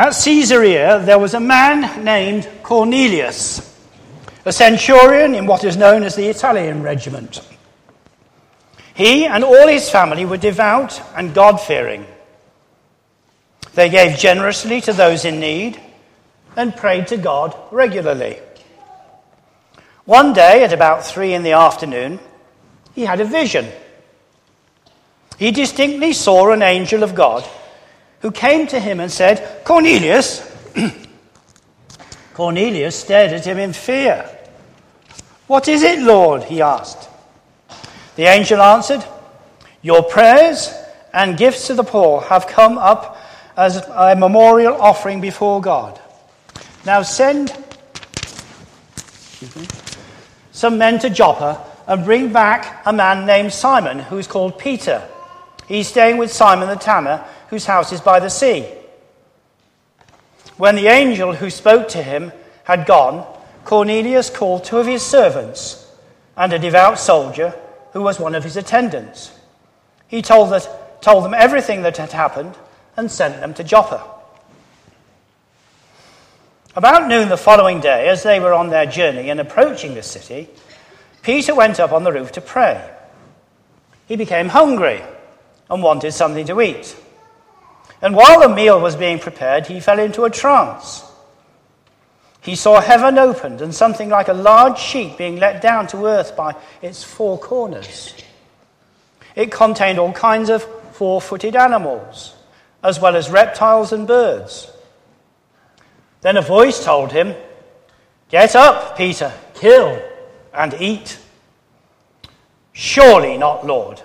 At Caesarea, there was a man named Cornelius, a centurion in what is known as the Italian regiment. He and all his family were devout and God-fearing. They gave generously to those in need and prayed to God regularly. One day, at about 3 in the afternoon, he had a vision. He distinctly saw an angel of God who came to him and said, "Cornelius." Cornelius stared at him in fear. "What is it, Lord?" he asked. The angel answered, "Your prayers and gifts to the poor have come up as a memorial offering before God. Now send some men to Joppa and bring back a man named Simon, who is called Peter. He's staying with Simon the tanner, whose house is by the sea." When the angel who spoke to him had gone, Cornelius called 2 of his servants and a devout soldier who was one of his attendants. He told them everything that had happened and sent them to Joppa. About noon the following day, as they were on their journey and approaching the city, Peter went up on the roof to pray. He became hungry and wanted something to eat. And while the meal was being prepared, he fell into a trance. He saw heaven opened and something like a large sheet being let down to earth by its 4 corners. It contained all kinds of 4-footed animals, as well as reptiles and birds. Then a voice told him, "Get up, Peter, kill and eat." "Surely not, Lord,"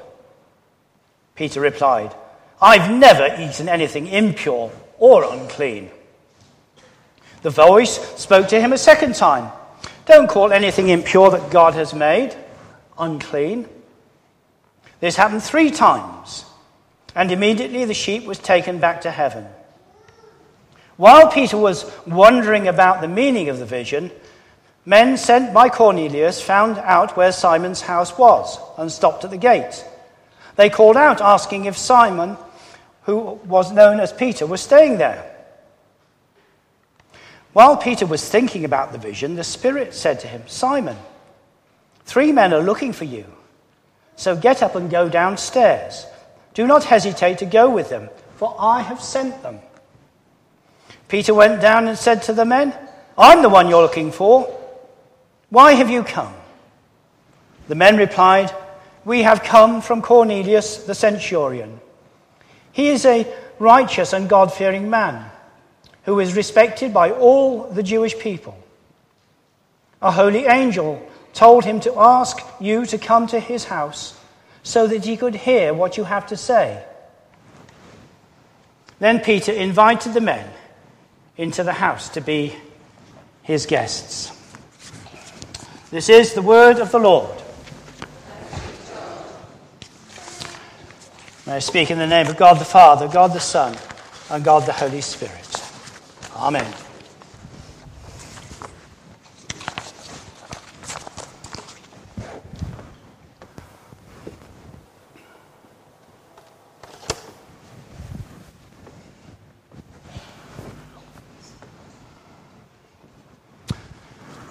Peter replied. "I've never eaten anything impure or unclean." The voice spoke to him a second time. "Don't call anything impure that God has made unclean." This happened 3 times, and immediately the sheep was taken back to heaven. While Peter was wondering about the meaning of the vision, men sent by Cornelius found out where Simon's house was and stopped at the gate. They called out, asking if Simon, who was known as Peter, was staying there. While Peter was thinking about the vision, the Spirit said to him, "Simon, 3 men are looking for you, so get up and go downstairs. Do not hesitate to go with them, for I have sent them." Peter went down and said to the men, "I'm the one you're looking for. Why have you come?" The men replied, "We have come from Cornelius the centurion. He is a righteous and God-fearing man who is respected by all the Jewish people. A holy angel told him to ask you to come to his house so that he could hear what you have to say." Then Peter invited the men into the house to be his guests. This is the word of the Lord. May I speak in the name of God the Father, God the Son, and God the Holy Spirit. Amen.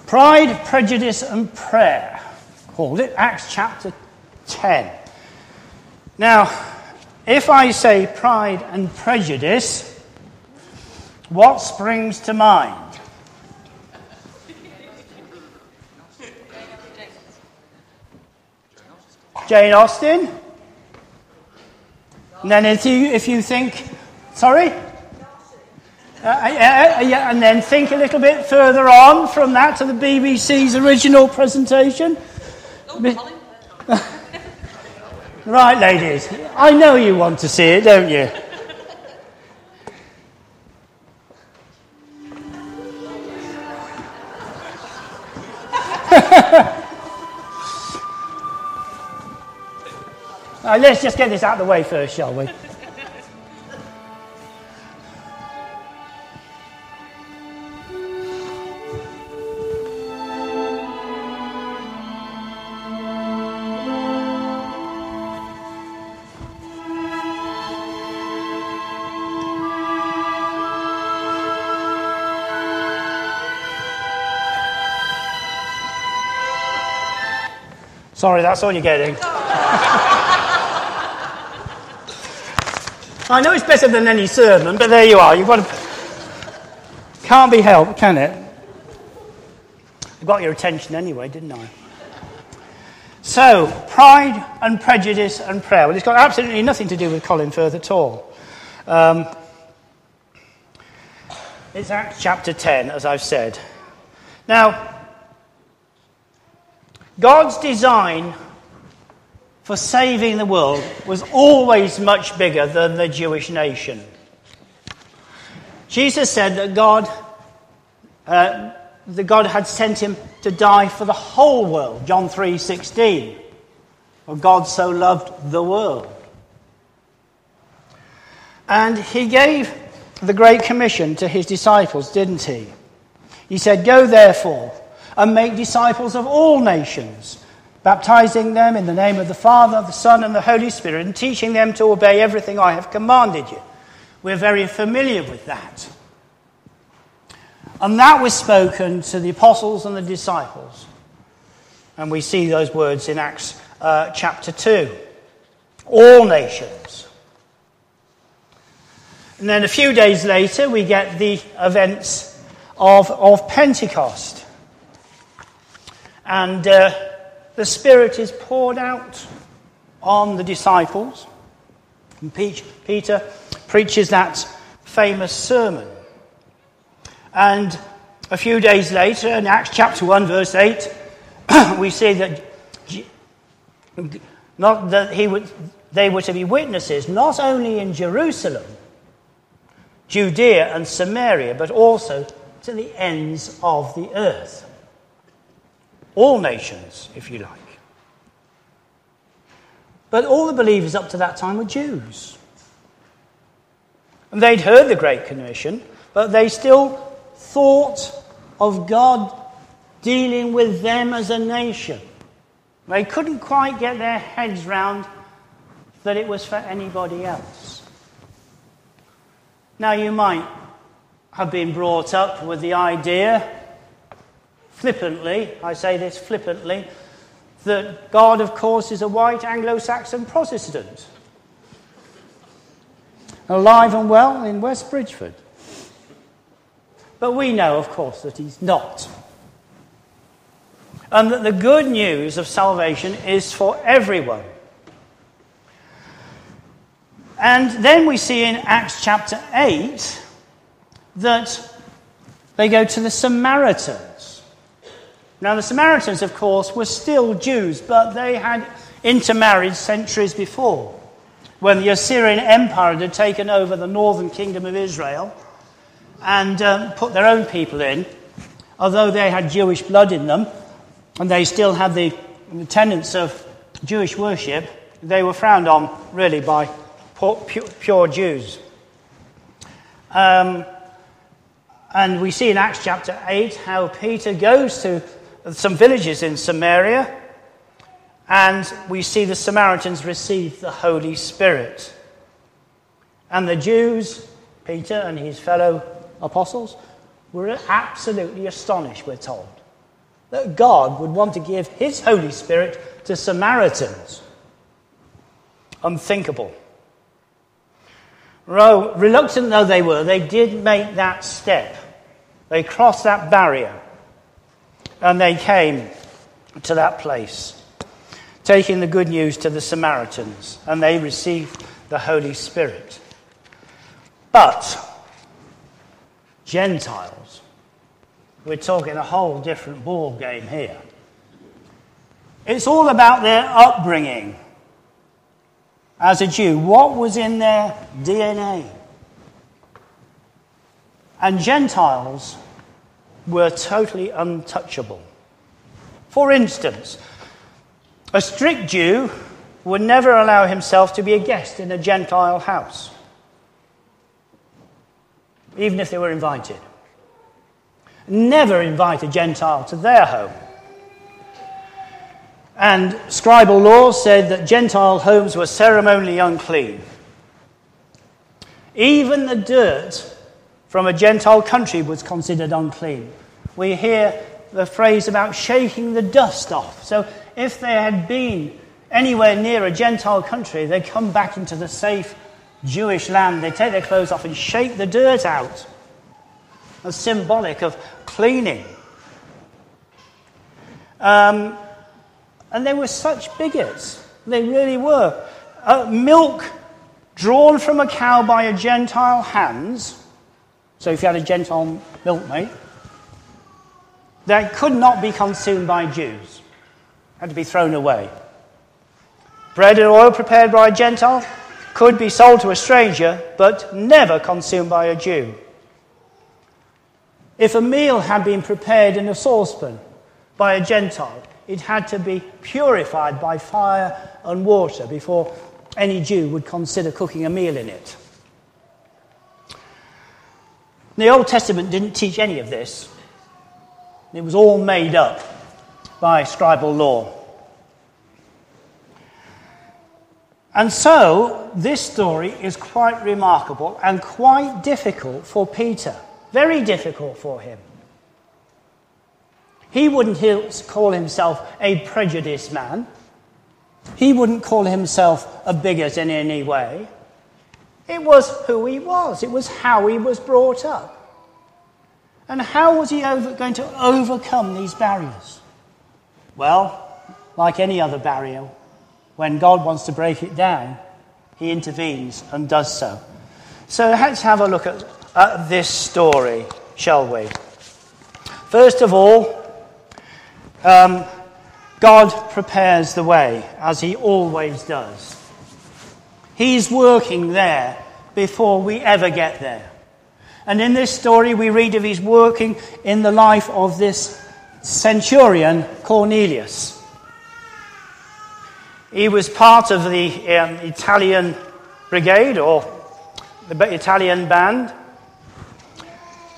Pride, Prejudice and Prayer, called it, Acts chapter 10. Now, if I say pride and prejudice, what springs to mind? Jane Austen? And then if you think, sorry? Yeah, and then think a little bit further on from that to the BBC's original presentation. Right, ladies, I know you want to see it, don't you? Right, let's just get this out of the way first, shall we? Sorry, that's all you're getting. I know it's better than any sermon, but there you are. You've got to... Can't be helped, can it? I got your attention anyway, didn't I? So, pride and prejudice and prayer. Well, it's got absolutely nothing to do with Colin Firth at all. It's Acts chapter 10, as I've said. Now, God's design for saving the world was always much bigger than the Jewish nation. Jesus said that God had sent him to die for the whole world, John 3:16. For God so loved the world. And he gave the Great Commission to his disciples, didn't he? He said, "Go therefore and make disciples of all nations, baptizing them in the name of the Father, the Son, and the Holy Spirit, and teaching them to obey everything I have commanded you." We're very familiar with that. And that was spoken to the apostles and the disciples. And we see those words in Acts chapter 2. All nations. And then a few days later, we get the events of Pentecost. And the Spirit is poured out on the disciples. And Peter preaches that famous sermon. And a few days later, in Acts chapter 1, verse 8, we see that they were to be witnesses not only in Jerusalem, Judea and Samaria, but also to the ends of the earth. All nations, if you like. But all the believers up to that time were Jews. And they'd heard the Great Commission, but they still thought of God dealing with them as a nation. They couldn't quite get their heads round that it was for anybody else. Now, you might have been brought up with the idea, flippantly, I say this flippantly, that God, of course, is a white Anglo-Saxon Protestant, alive and well in West Bridgeford. But we know, of course, that he's not. And that the good news of salvation is for everyone. And then we see in Acts chapter 8 that they go to the Samaritans. Now, the Samaritans, of course, were still Jews, but they had intermarried centuries before, when the Assyrian Empire had taken over the northern kingdom of Israel and put their own people in, although they had Jewish blood in them, and they still had the tenets of Jewish worship. They were frowned on, really, by pure Jews. And we see in Acts chapter 8 how Peter goes to some villages in Samaria, and we see the Samaritans receive the Holy Spirit. And the Jews, Peter and his fellow apostles, were absolutely astonished, we're told, that God would want to give his Holy Spirit to Samaritans. Unthinkable. Reluctant though they were, they did make that step. They crossed that barrier, and they came to that place, taking the good news to the Samaritans, and they received the Holy Spirit. But Gentiles, we're talking a whole different ball game here. It's all about their upbringing as a Jew. What was in their DNA? And Gentiles were totally untouchable. For instance, a strict Jew would never allow himself to be a guest in a Gentile house, even if they were invited. Never invite a Gentile to their home. And scribal laws said that Gentile homes were ceremonially unclean. Even the dirt from a Gentile country was considered unclean. We hear the phrase about shaking the dust off. So if they had been anywhere near a Gentile country, they come back into the safe Jewish land. They take their clothes off and shake the dirt out. That's symbolic of cleaning. And they were such bigots. They really were. Milk drawn from a cow by a Gentile hands. So if you had a Gentile milkmaid, that could not be consumed by Jews. Had to be thrown away. Bread and oil prepared by a Gentile could be sold to a stranger, but never consumed by a Jew. If a meal had been prepared in a saucepan by a Gentile, it had to be purified by fire and water before any Jew would consider cooking a meal in it. The Old Testament didn't teach any of this. It was all made up by scribal law. And so, this story is quite remarkable and quite difficult for Peter. Very difficult for him. He wouldn't call himself a prejudiced man. He wouldn't call himself a bigot in any way. It was who he was. It was how he was brought up. And how was he going to overcome these barriers? Well, like any other barrier, when God wants to break it down, he intervenes and does so. So let's have a look at this story, shall we? First of all, God prepares the way, as he always does. He's working there before we ever get there. And in this story we read of his working in the life of this centurion, Cornelius. He was part of the Italian brigade, or the Italian band.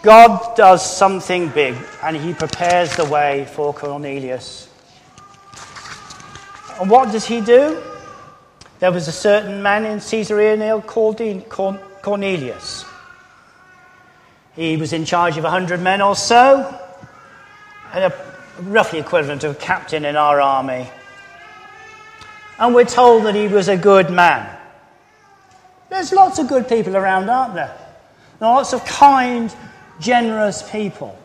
God does something big, and he prepares the way for Cornelius. And what does he do? There was a certain man in Caesarea called Cornelius. He was in charge of 100 men or so, and roughly equivalent to a captain in our army. And we're told that he was a good man. There's lots of good people around, aren't there? There are lots of kind, generous people.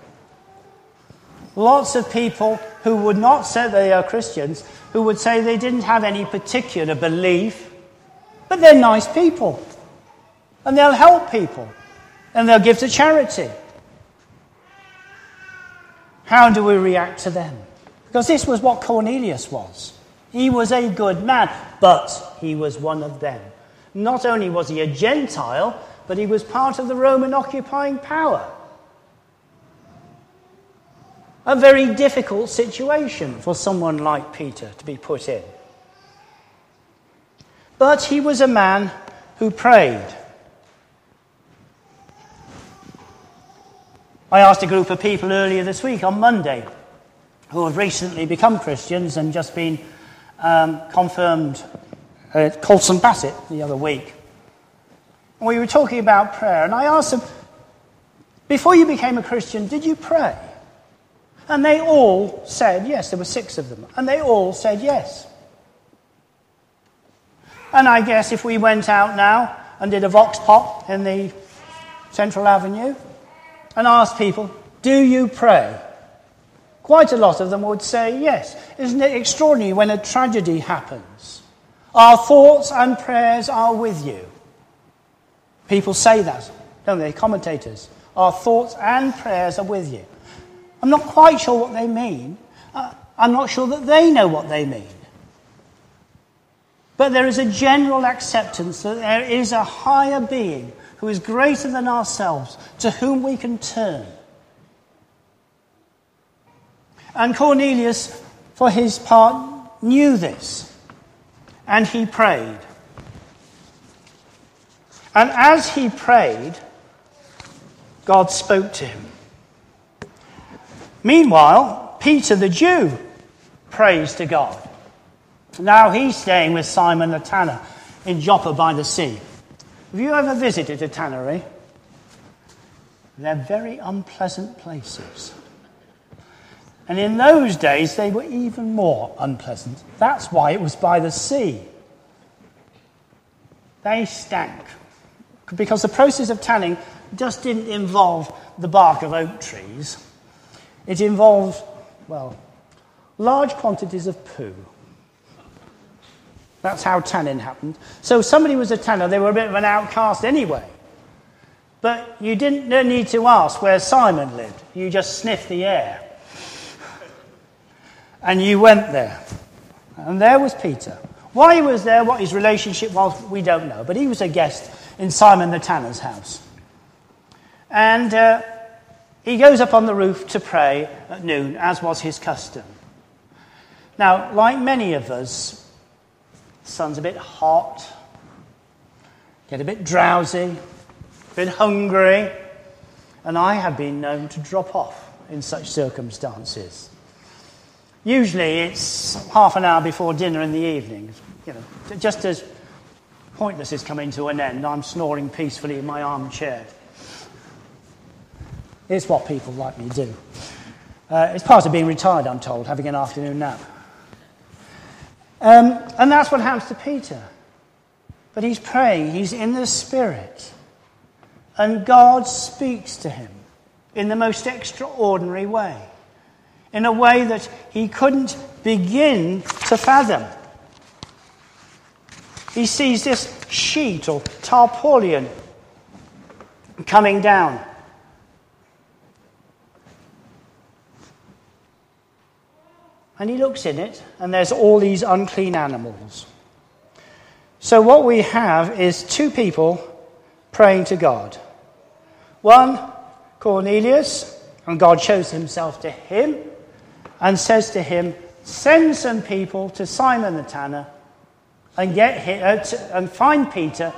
Lots of people who would not say they are Christians, who would say they didn't have any particular belief, but they're nice people. And they'll help people. And they'll give to charity. How do we react to them? Because this was what Cornelius was. He was a good man, but he was one of them. Not only was he a Gentile, but he was part of the Roman occupying power. A very difficult situation for someone like Peter to be put in. But he was a man who prayed. I asked a group of people earlier this week on Monday who have recently become Christians and just been confirmed at Colston Bassett the other week. And we were talking about prayer, and I asked them, before you became a Christian, did you pray? And they all said yes. There were 6 of them, and they all said yes. And I guess if we went out now and did a vox pop in the Central Avenue and asked people, do you pray? Quite a lot of them would say yes. Isn't it extraordinary when a tragedy happens? Our thoughts and prayers are with you. People say that, don't they? Commentators. Our thoughts and prayers are with you. I'm not quite sure what they mean. I'm not sure that they know what they mean. But there is a general acceptance that there is a higher being who is greater than ourselves, to whom we can turn. And Cornelius, for his part, knew this, and he prayed. And as he prayed, God spoke to him. Meanwhile, Peter the Jew prays to God. Now he's staying with Simon the tanner in Joppa by the sea. Have you ever visited a tannery? They're very unpleasant places. And in those days, they were even more unpleasant. That's why it was by the sea. They stank. Because the process of tanning just didn't involve the bark of oak trees. It involved, well, large quantities of poo. That's how tanning happened. So if somebody was a tanner, they were a bit of an outcast anyway. But you didn't need to ask where Simon lived. You just sniffed the air. And you went there. And there was Peter. Why he was there, what his relationship was, we don't know. But he was a guest in Simon the tanner's house. And he goes up on the roof to pray at noon, as was his custom. Now, like many of us, the sun's a bit hot, get a bit drowsy, a bit hungry, and I have been known to drop off in such circumstances. Usually it's half an hour before dinner in the evening, you know, just as Pointless is coming to an end, I'm snoring peacefully in my armchair. It's what people like me do. It's part of being retired, I'm told, having an afternoon nap. And that's what happens to Peter. But he's praying, he's in the Spirit. And God speaks to him in the most extraordinary way. In a way that he couldn't begin to fathom. He sees this sheet or tarpaulin coming down. And he looks in it, and there's all these unclean animals. So what we have is two people praying to God. One, Cornelius, and God shows himself to him and says to him, send some people to Simon the tanner and get and find Peter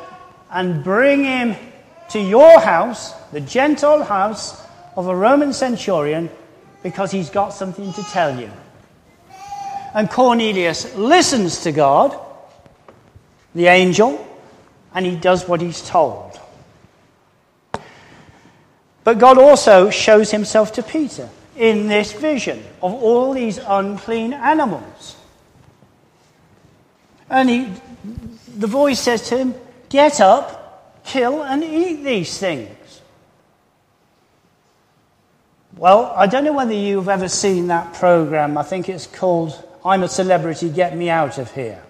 and bring him to your house, the Gentile house of a Roman centurion, because he's got something to tell you. And Cornelius listens to God, the angel, and he does what he's told. But God also shows himself to Peter in this vision of all these unclean animals. And the voice says to him, get up, kill and eat these things. Well, I don't know whether you've ever seen that program. I think it's called I'm a Celebrity, Get Me Out of Here,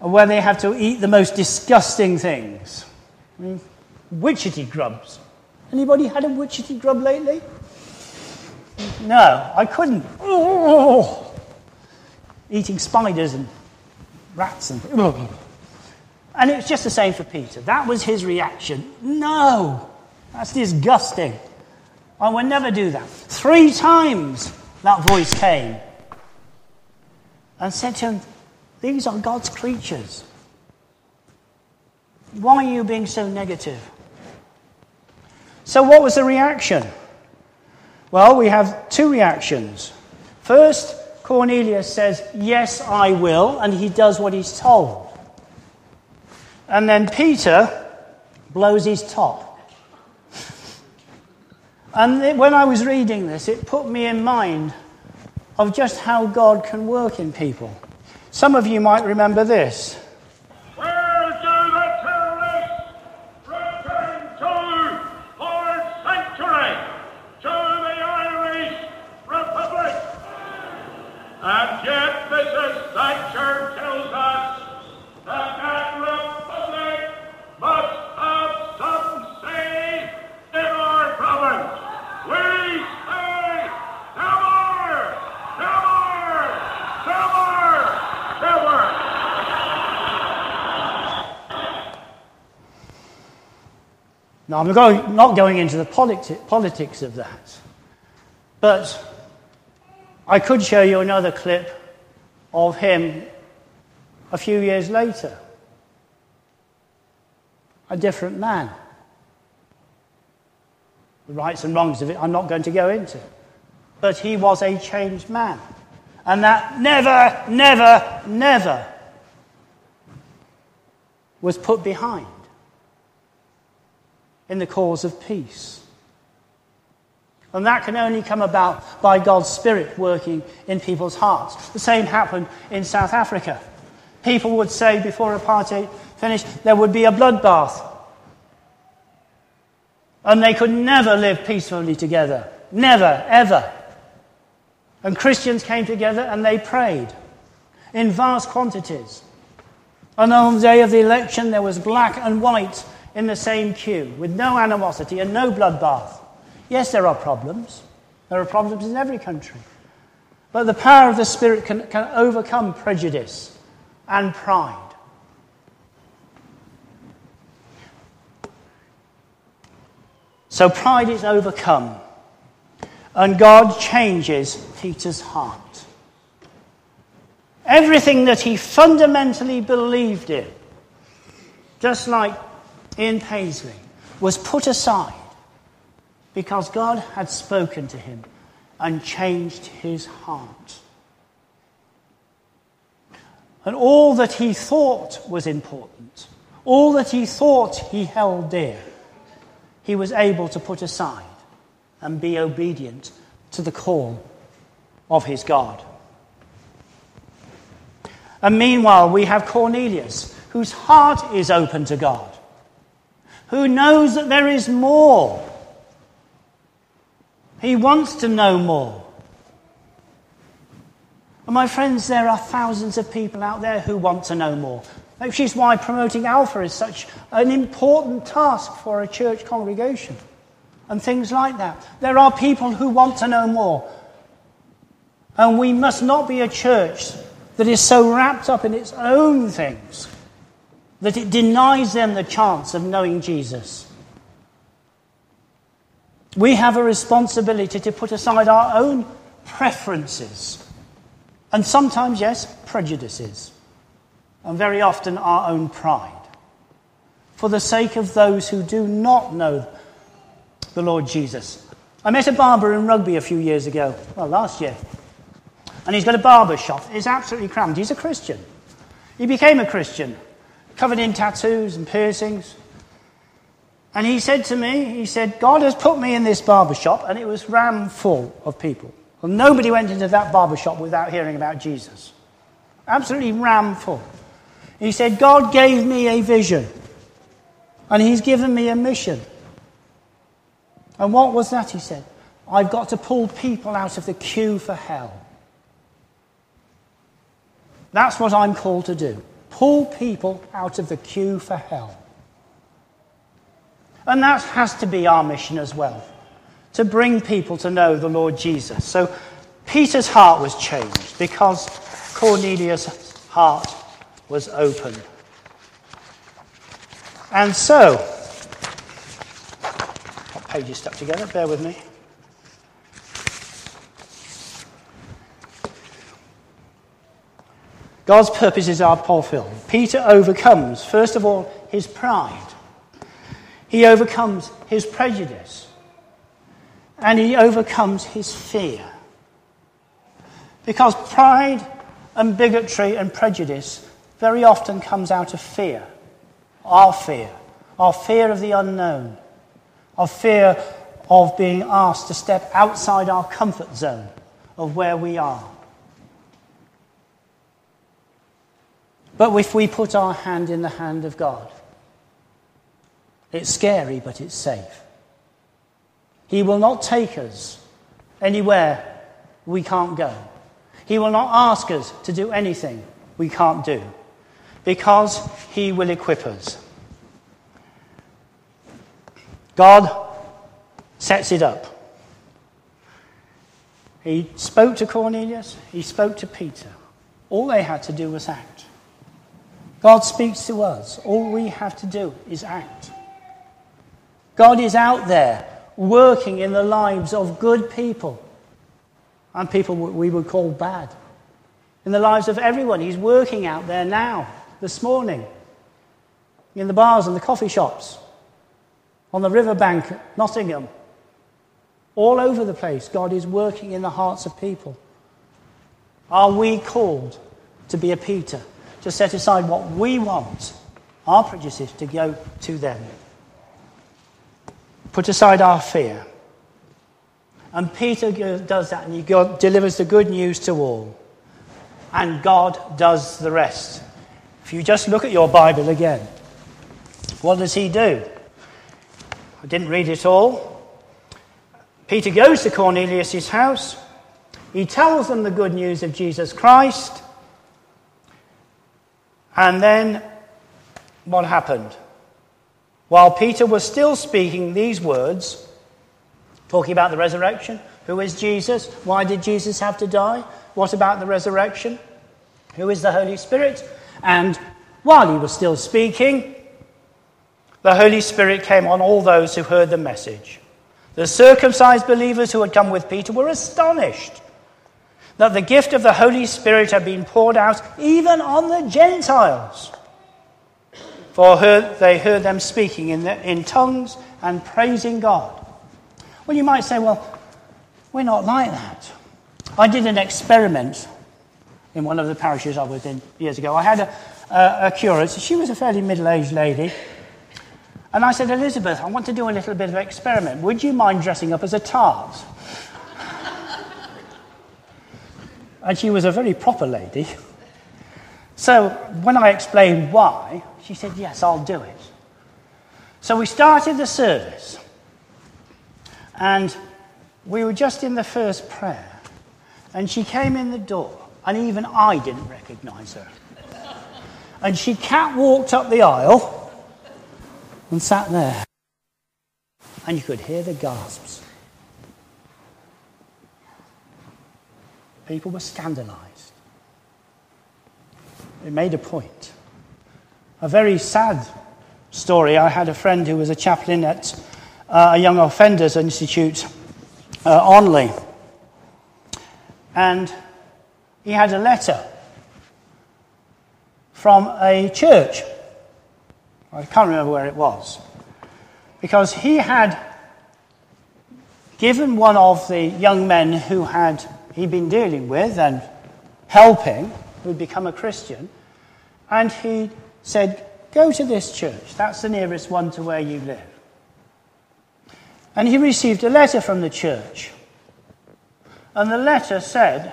where they have to eat the most disgusting things. I mean, witchetty grubs. Anybody had a witchetty grub lately? No, I couldn't. Oh, eating spiders and rats and things. And it was just the same for Peter. That was his reaction. No, that's disgusting. I will never do that. 3 times that voice came. And said to him, these are God's creatures. Why are you being so negative? So what was the reaction? Well, we have 2 reactions. First, Cornelius says, yes, I will, and he does what he's told. And then Peter blows his top. And when I was reading this, it put me in mind of just how God can work in people. Some of you might remember this. Where do the terrorists return to for sanctuary? To the Irish Republic. And yet Mrs. Thatcher tells us that that Republic must have some say in our problems. We say never! Never! Never! Never! Now, I'm not going into the politics of that, but I could show you another clip of him a few years later. A different man. The rights and wrongs of it I'm not going to go into. But he was a changed man. And that never, never, never was put behind in the cause of peace. And that can only come about by God's Spirit working in people's hearts. The same happened in South Africa. People would say before apartheid finished, there would be a bloodbath. And they could never live peacefully together. Never, ever. And Christians came together and they prayed in vast quantities. And on the day of the election, there was black and white in the same queue, with no animosity and no bloodbath. Yes, there are problems. There are problems in every country. But the power of the Spirit can overcome prejudice and pride. So pride is overcome, and God changes Peter's heart. Everything that he fundamentally believed in, just like in Paisley, was put aside because God had spoken to him and changed his heart. And all that he thought was important, all that he thought he held dear, he was able to put aside and be obedient to the call of his God. And meanwhile, we have Cornelius, whose heart is open to God, who knows that there is more. He wants to know more. And my friends, there are thousands of people out there who want to know more. Which is why promoting Alpha is such an important task for a church congregation. And things like that. There are people who want to know more. And we must not be a church that is so wrapped up in its own things that it denies them the chance of knowing Jesus. We have a responsibility to put aside our own preferences and sometimes, yes, prejudices, and very often our own pride, for the sake of those who do not know the Lord Jesus. I met a barber in Rugby a few years ago, well, last year, and he's got a barber shop. It's absolutely crammed. He's a Christian. He became a Christian, covered in tattoos and piercings. And he said to me, God has put me in this barber shop, and it was ram full of people. Well, nobody went into that barber shop without hearing about Jesus. Absolutely ram full. He said, God gave me a vision, and he's given me a mission. And what was that, he said? I've got to pull people out of the queue for hell. That's what I'm called to do. Pull people out of the queue for hell. And that has to be our mission as well, to bring people to know the Lord Jesus. So Peter's heart was changed because Cornelius' heart was open. And so, got pages stuck together, bear with me. God's purposes are fulfilled. Peter overcomes, first of all, his pride. He overcomes his prejudice. And he overcomes his fear. Because pride and bigotry and prejudice very often comes out of fear. Our fear. Our fear of the unknown. Our fear of being asked to step outside our comfort zone of where we are. But if we put our hand in the hand of God, it's scary, but it's safe. He will not take us anywhere we can't go. He will not ask us to do anything we can't do, because he will equip us. God sets it up. He spoke to Cornelius, he spoke to Peter. All they had to do was act. God speaks to us. All we have to do is act. God is out there working in the lives of good people and people we would call bad. In the lives of everyone. He's working out there now, this morning, in the bars and the coffee shops, on the riverbank, Nottingham. All over the place, God is working in the hearts of people. Are we called to be a Peter? To set aside what we want, our prejudices, to go to them. Put aside our fear And Peter does that, and he delivers the good news to all. And God does the rest. If you just look at your Bible again, what does he do? I didn't read it all. Peter goes to Cornelius' house. He tells them the good news of Jesus Christ. And then, what happened? While Peter was still speaking these words, talking about the resurrection, who is Jesus? Why did Jesus have to die? What about the resurrection? Who is the Holy Spirit? And while he was still speaking, the Holy Spirit came on all those who heard the message. The circumcised believers who had come with Peter were astonished that the gift of the Holy Spirit had been poured out even on the Gentiles. For they heard them speaking in tongues and praising God. Well, you might say, well, we're not like that. I did an experiment in one of the parishes I was in years ago. I had a curate. She was a fairly middle-aged lady. And I said, Elizabeth, I want to do a little bit of an experiment. Would you mind dressing up as a tart? And she was a very proper lady. So when I explained why, she said, yes, I'll do it. So we started the service. And we were just in the first prayer. And she came in the door. And even I didn't recognise her. And she catwalked up the aisle and sat there. And you could hear the gasps. People were scandalised. It made a point. A very sad story. I had a friend who was a chaplain at a Young Offenders Institute, Onley. And he had a letter from a church. I can't remember where it was. Because he had given one of the young men who he'd been dealing with and helping, who'd become a Christian, and he said, go to this church. That's the nearest one to where you live. And he received a letter from the church. And the letter said,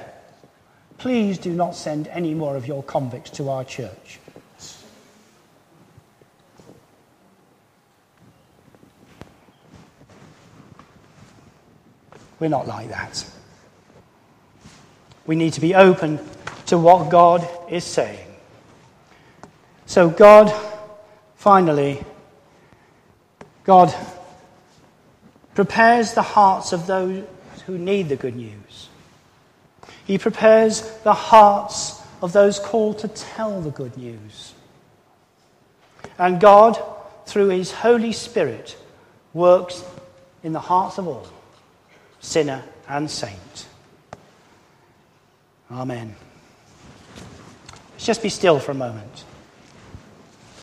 please do not send any more of your convicts to our church. We're not like that. We need to be open to what God is saying. So God prepares the hearts of those who need the good news. He prepares the hearts of those called to tell the good news. And God, through his Holy Spirit, works in the hearts of all, sinner and saint. Amen. Let's just be still for a moment.